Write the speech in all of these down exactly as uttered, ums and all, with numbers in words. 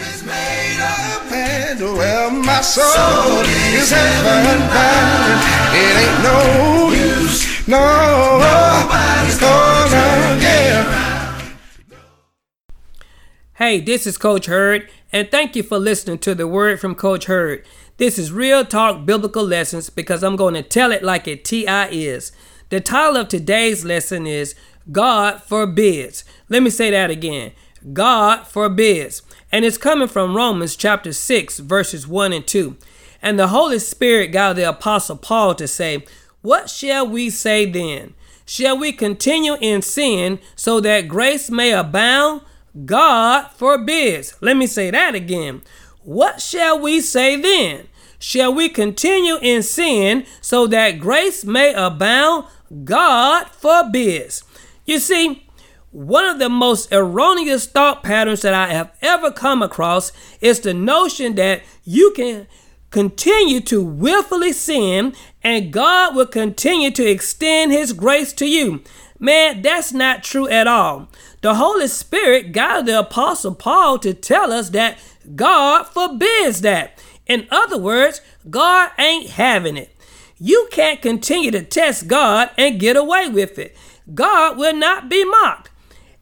is made up, and well, my soul, soul is, is heaven bound. It ain't no use, no, nobody's gonna get around. Hey, this is Coach Hurd, and thank you for listening to The Word from Coach Hurd. This is Real Talk Biblical Lessons, because I'm going to tell it like it T I is. The title of today's lesson is God Forbids. Let me say that again. God forbids. And it's coming from Romans chapter six, verses one and two. And the Holy Spirit guided the Apostle Paul to say, "What shall we say then? Shall we continue in sin so that grace may abound? God forbids." Let me say that again. What shall we say then? Shall we continue in sin so that grace may abound? God forbids. You see, one of the most erroneous thought patterns that I have ever come across is the notion that you can continue to willfully sin and God will continue to extend his grace to you. Man, that's not true at all. The Holy Spirit guided the Apostle Paul to tell us that God forbids that. In other words, God ain't having it. You can't continue to test God and get away with it. God will not be mocked.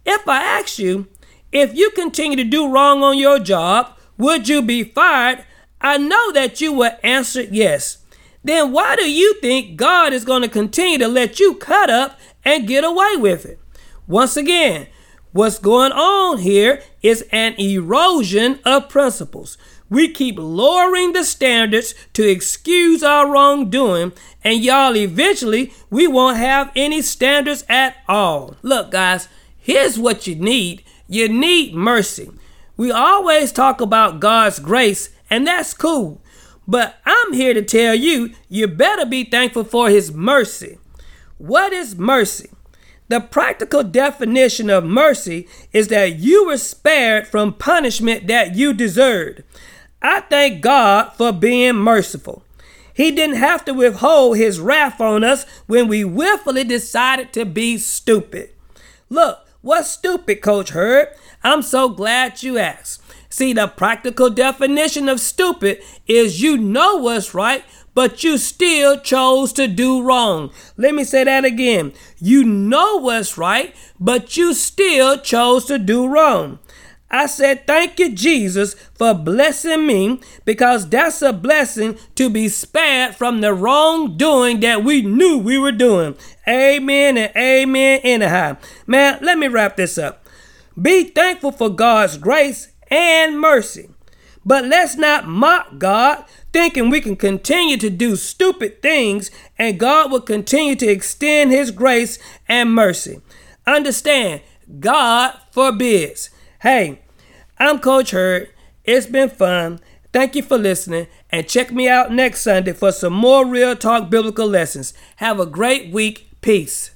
If I ask you, if you continue to do wrong on your job, would you be fired? I know that you will answer yes. Then why do you think God is going to continue to let you cut up and get away with it? Once again, what's going on here is an erosion of principles. We keep lowering the standards to excuse our wrongdoing, and y'all, eventually, we won't have any standards at all. Look, guys, here's what you need. You need mercy. We always talk about God's grace, and that's cool. But I'm here to tell you, you better be thankful for his mercy. What is mercy? The practical definition of mercy is that you were spared from punishment that you deserved. I thank God for being merciful. He didn't have to withhold his wrath on us when we willfully decided to be stupid. Look, what's stupid, Coach Hurd? I'm so glad you asked. See, the practical definition of stupid is you know what's right, but you still chose to do wrong. Let me say that again. You know what's right, but you still chose to do wrong. I said, thank you, Jesus, for blessing me, because that's a blessing to be spared from the wrongdoing that we knew we were doing. Amen and amen anyhow. Man, let me wrap this up. Be thankful for God's grace and mercy. But let's not mock God, thinking we can continue to do stupid things and God will continue to extend his grace and mercy. Understand, God forbids. Hey, I'm Coach Hurd. It's been fun. Thank you for listening, and check me out next Sunday for some more Real Talk Biblical Lessons. Have a great week. Peace.